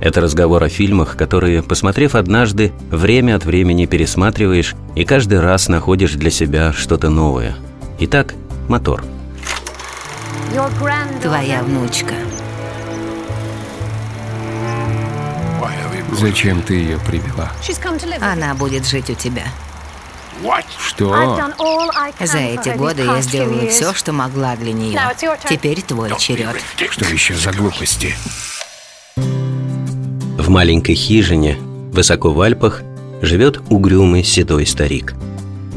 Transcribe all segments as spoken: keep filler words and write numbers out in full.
Это разговор о фильмах, которые, посмотрев однажды, время от времени пересматриваешь и каждый раз находишь для себя что-то новое. Итак, мотор. Твоя внучка. Зачем ты ее привела? Она будет жить у тебя. Что? За эти годы я сделала все, что могла для нее. Теперь твой черед. Что еще за глупости? В маленькой хижине, высоко в Альпах, живет угрюмый седой старик.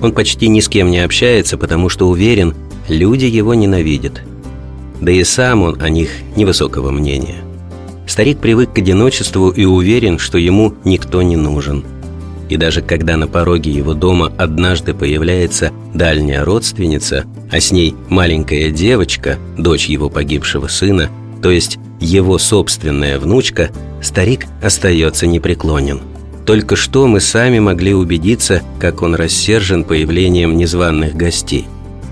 Он почти ни с кем не общается, потому что уверен, люди его ненавидят. Да и сам он о них невысокого мнения. Старик привык к одиночеству и уверен, что ему никто не нужен. И даже когда на пороге его дома однажды появляется дальняя родственница, а с ней маленькая девочка, дочь его погибшего сына, то есть его собственная внучка, старик остается непреклонен. Только что мы сами могли убедиться, как он рассержен появлением незваных гостей.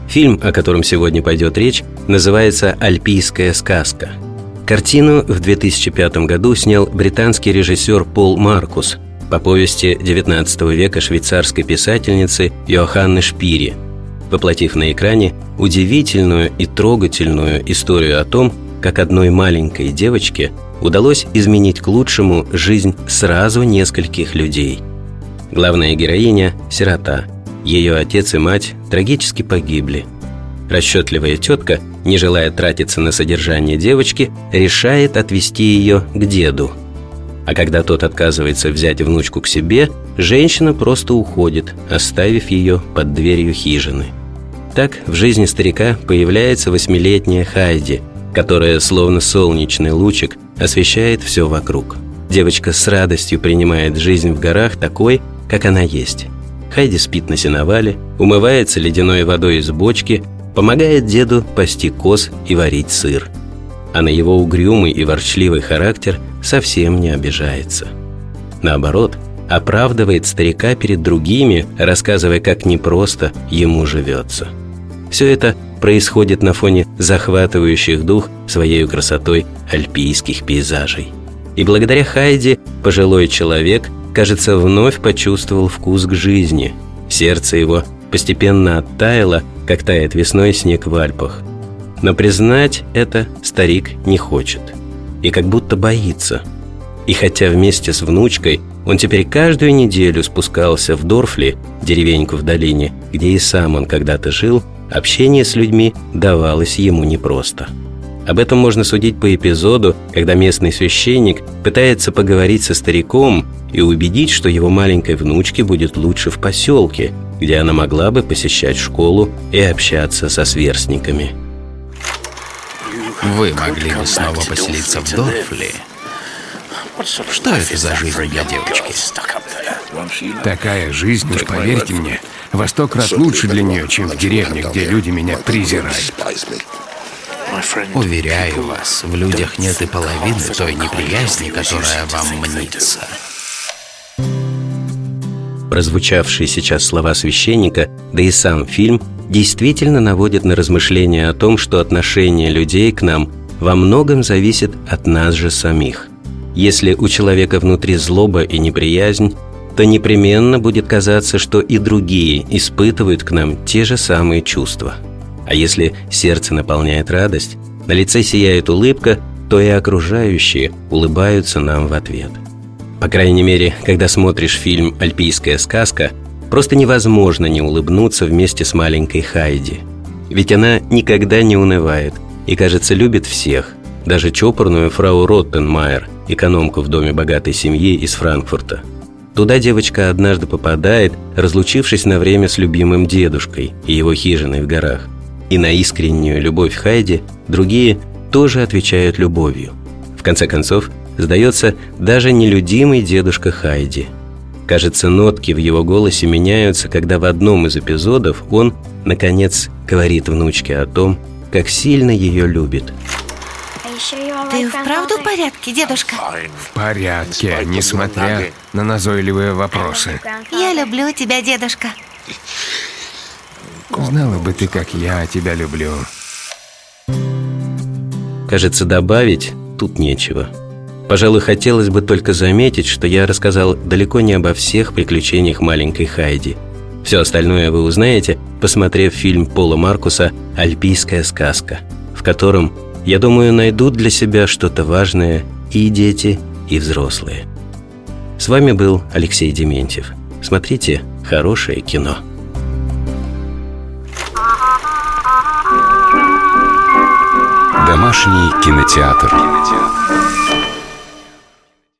Фильм, о котором сегодня пойдет речь, называется «Альпийская сказка». Картину в две тысячи пятом году снял британский режиссер Пол Маркус по повести девятнадцатого века швейцарской писательницы Йоханны Шпири, воплотив на экране удивительную и трогательную историю о том, как одной маленькой девочке удалось изменить к лучшему жизнь сразу нескольких людей. Главная героиня – сирота. Ее отец и мать трагически погибли. Расчетливая тетка, не желая тратиться на содержание девочки, решает отвезти ее к деду. А когда тот отказывается взять внучку к себе, женщина просто уходит, оставив ее под дверью хижины. Так в жизни старика появляется восьмилетняя Хайди, которая, словно солнечный лучик, освещает все вокруг. Девочка с радостью принимает жизнь в горах такой, как она есть. Хайди спит на сеновале, умывается ледяной водой из бочки, помогает деду пасти коз и варить сыр. А на его угрюмый и ворчливый характер совсем не обижается. Наоборот, оправдывает старика перед другими, рассказывая, как непросто ему живется. Все это происходит на фоне захватывающих дух своей красотой альпийских пейзажей. И благодаря Хайди пожилой человек, кажется, вновь почувствовал вкус к жизни. Сердце его постепенно оттаяло, как тает весной снег в Альпах. Но признать это старик не хочет. И как будто боится. И хотя вместе с внучкой он теперь каждую неделю спускался в Дорфли, деревеньку в долине, где и сам он когда-то жил, общение с людьми давалось ему непросто. Об этом можно судить по эпизоду, когда местный священник пытается поговорить со стариком и убедить, что его маленькой внучке будет лучше в поселке, где она могла бы посещать школу и общаться со сверстниками. Вы могли бы снова поселиться в Дорфли? Что это за жизнь для девочки? Такая жизнь, уж поверьте мне, во сто крат лучше для нее, чем в деревне, где люди меня презирают. Уверяю вас, в людях нет и половины той неприязни, которая вам мнится. Прозвучавшие сейчас слова священника, да и сам фильм, действительно наводят на размышления о том, что отношение людей к нам во многом зависит от нас же самих. Если у человека внутри злоба и неприязнь, то непременно будет казаться, что и другие испытывают к нам те же самые чувства. А если сердце наполняет радость, на лице сияет улыбка, то и окружающие улыбаются нам в ответ. По крайней мере, когда смотришь фильм «Альпийская сказка», просто невозможно не улыбнуться вместе с маленькой Хайди. Ведь она никогда не унывает и, кажется, любит всех, даже чопорную фрау Роттенмайер, экономку в доме богатой семьи из Франкфурта. Туда девочка однажды попадает, разлучившись на время с любимым дедушкой и его хижиной в горах. И на искреннюю любовь Хайди другие тоже отвечают любовью. В конце концов, сдается даже нелюдимый дедушка Хайди. Кажется, нотки в его голосе меняются, когда в одном из эпизодов он, наконец, говорит внучке о том, как сильно ее любит. Ты вправду в порядке, дедушка? В порядке, несмотря на назойливые вопросы. Я люблю тебя, дедушка. Знала бы ты, как я тебя люблю. Кажется, добавить тут нечего. Пожалуй, хотелось бы только заметить, что я рассказал далеко не обо всех приключениях маленькой Хайди. Все остальное вы узнаете, посмотрев фильм Пола Маркуса «Альпийская сказка», в котором, я думаю, найдут для себя что-то важное и дети, и взрослые. С вами был Алексей Дементьев. Смотрите хорошее кино. Домашний кинотеатр.